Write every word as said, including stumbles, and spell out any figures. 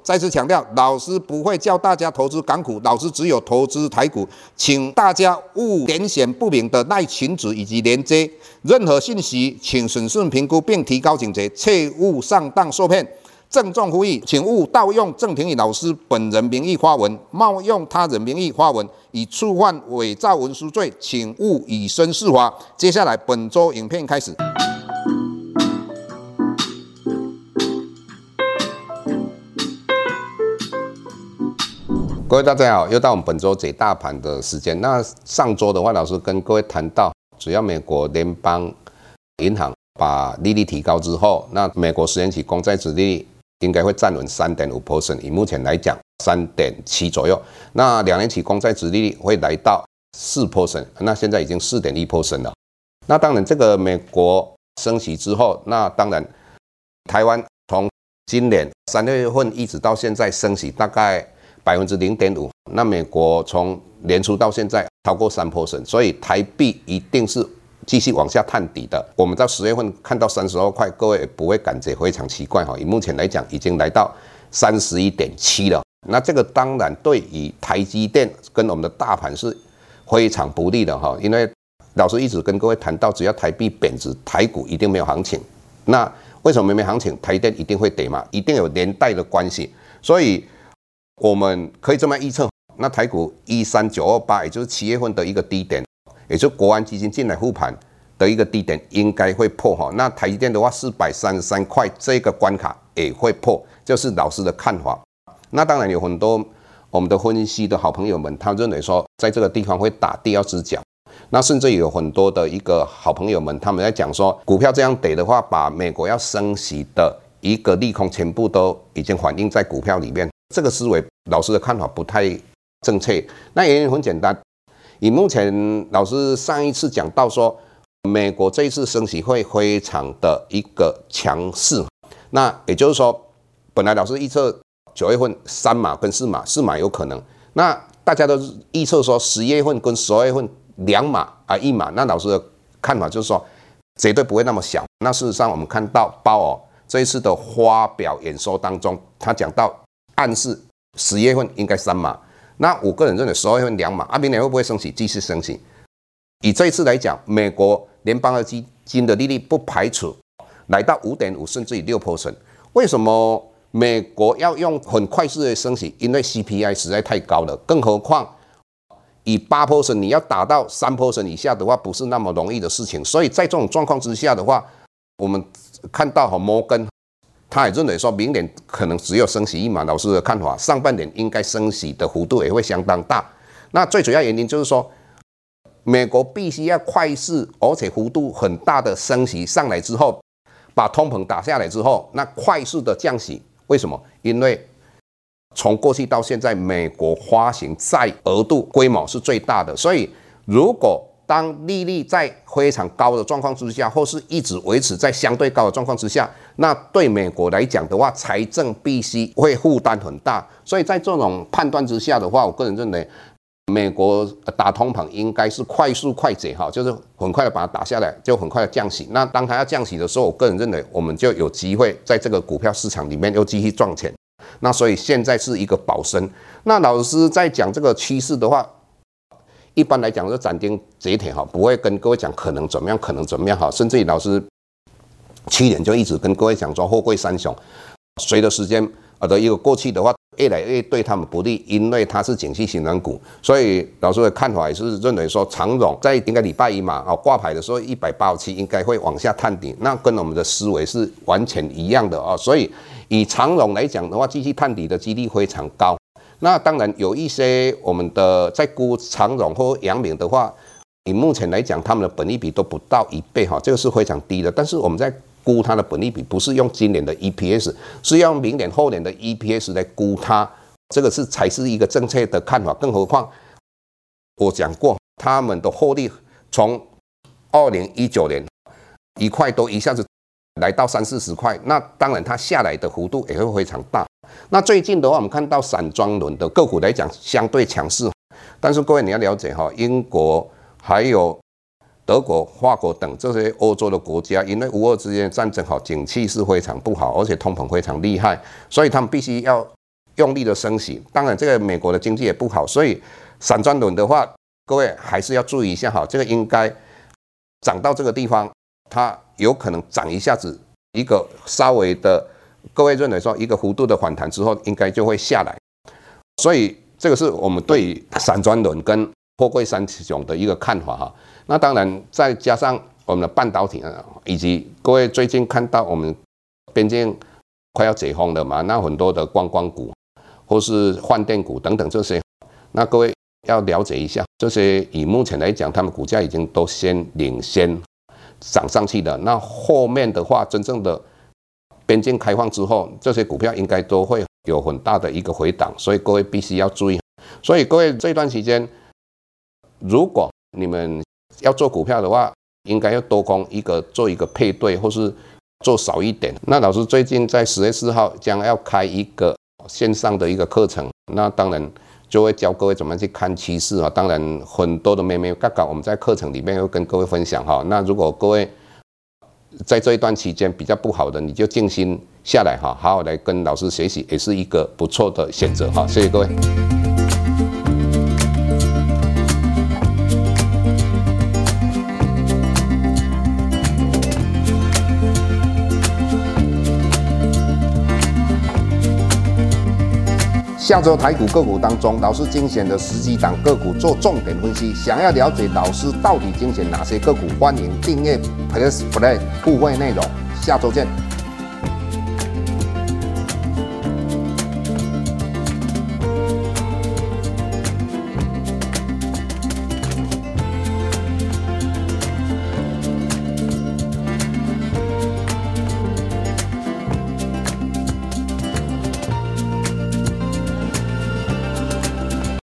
再次强调，老师不会教大家投资港股，老师只有投资台股，请大家勿点选不明的LINE群组以及连接，任何信息请审慎评估并提高警觉，切勿上当受骗。郑重呼吁，请勿盗用郑庭宇老师本人名义发文，冒用他人名义发文，以触犯伪造文书罪，请勿以身试法。接下来，本周影片开始。 各位大家好，又到我们本周解大盘的时间。那上周的话，老师跟各位谈到，只要美国联邦银行把利率提高之后，那美国十年期公债殖利率应该会站稳 百分之三点五 以目前来讲 百分之三点七 左右。那两年期公债殖利率会来到 百分之四 那现在已经 百分之四点一 了。那当然，这个美国升息之后，那当然台湾从今年三月份一直到现在升息大概 百分之零点五，那美国从年初到现在超过三 percent， 所以台币一定是继续往下探底的。我们到十月份看到三十二块，各位也不会感觉非常奇怪哈。以目前来讲，已经来到三十一点七了。那这个当然对于台积电跟我们的大盘是非常不利的哈，因为老师一直跟各位谈到，只要台币贬值，台股一定没有行情。那为什么没行情？台积电一定会跌嘛，一定有连带的关系，所以 我们可以这么预测，那台股一三九二八，也就是七月份的一个低点，也就是国安基金进来护盘的一个低点，应该会破哈。那台积电的话， 四百三十三块这个关卡也会破，就是老师的看法。那当然有很多我们的分析的好朋友们，他认为说，在这个地方会打第二只脚。那甚至有很多的一个好朋友们，他们在讲说，股票这样跌的话，把美国要升息的一个利空全部都已经反映在股票里面。 这个思维，老师的看法不太正确。那原因很简单，以目前老师上一次讲到说，美国这一次升息会非常的一个强势。那也就是说，本来老师预测九月份三码跟四码，四码有可能。那大家都预测说十月份跟十二月份两码啊一码。那老师的看法就是说，绝对不会那么小。那事实上，我们看到鲍尔这一次的发表演说当中，他讲到 暗示十月份应该三码，那我个人认为十二月份两码。啊，明年会不会升息？继续升息。以这一次来讲，美国联邦基金的利率不排除来到 五点五 甚至于 百分之六。为什么美国要用很快速的升息？因为 C P I 实在太高了，更何况以 百分之八 你要打到 百分之三 以下的话，不是那么容易的事情。所以在这种状况之下的话，我们看到哈摩根 他也认为说，明年可能只有升息一码。老师的看法，上半年应该升息的幅度也会相当大。那最主要原因就是说，美国必须要快速而且幅度很大的升息上来之后，把通膨打下来之后，那快速的降息。为什么？因为从过去到现在，美国发行债额度规模是最大的，所以如果 当利率在非常高的状况之下，或是一直维持在相对高的状况之下，那对美国来讲的话，财政必须会负担很大。所以在这种判断之下的话，我个人认为，美国打通膨应该是快速快捷哈，就是很快的把它打下来，就很快的降息。那当它要降息的时候，我个人认为我们就有机会在这个股票市场里面又继续赚钱。那所以现在是一个保身。那老师在讲这个趋势的话， 一般来讲是斩钉截铁哈，不会跟各位讲可能怎么样，可能怎么样哈。甚至老师去年就一直跟各位讲说，货柜三雄随着时间的一个过去的话，越来越对他们不利，因为它是景气循环股。所以老师的看法也是认为说，长荣在应该礼拜一嘛啊挂牌的时候一百八十七应该会往下探底，那跟我们的思维是完全一样的啊。所以以长荣来讲的话，继续探底的几率非常高。 那当然有一些我们的在估长荣或阳明的话，以目前来讲，他们的本益比都不到一倍哈，这个是非常低的。但是我们在估它的本益比，不是用今年的 E P S， 是用明年后年的 E P S 来估它，这个是才是一个正确的看法。更何况我讲过，他们的获利从二零一九年一块多一下子来到三四十块，那当然它下来的幅度也会非常大。那最近的话，我们看到散装轮的个股来讲相对强势，但是各位你要了解哈，英国还有德国、法国等这些欧洲的国家，因为乌俄之间的战争哈，景气是非常不好，而且通膨非常厉害，所以他们必须要用力的升息。当然，这个美国的经济也不好，所以散装轮的话，各位还是要注意一下哈，这个应该涨到这个地方，它有可能涨一下子一个稍微的。各位认为说一个幅度的反弹之后，应该就会下来，所以这个是我们对于散装轮跟货柜三雄的一个看法哈。那当然再加上我们的半导体啊，以及各位最近看到我们边境快要解封了嘛，那很多的观光股或是换电股等等这些，那各位要了解一下，这些以目前来讲，他们股价已经都先领先涨上去的。那后面的话，真正的边境开放之后，这些股票应该都会有很大的一个回档，所以各位必须要注意。所以各位这段时间，如果你们要做股票的话，应该要多空一个做一个配对，或是做少一点。那老师最近在十月四号将要开一个线上的一个课程，那当然就会教各位怎么去看趋势啊。当然很多的妹妹嘎嘎，我们在课程里面会跟各位分享哈。那如果各位在这一段期间比较不好的，你就静心下来哈，好好来跟老师学习，也是一个不错的选择哈。谢谢各位。下周台股个股当中，老师精选的十几档个股做重点分析。想要了解老师到底精选哪些个股，欢迎订阅 PressPlay 互惠内容。下周见。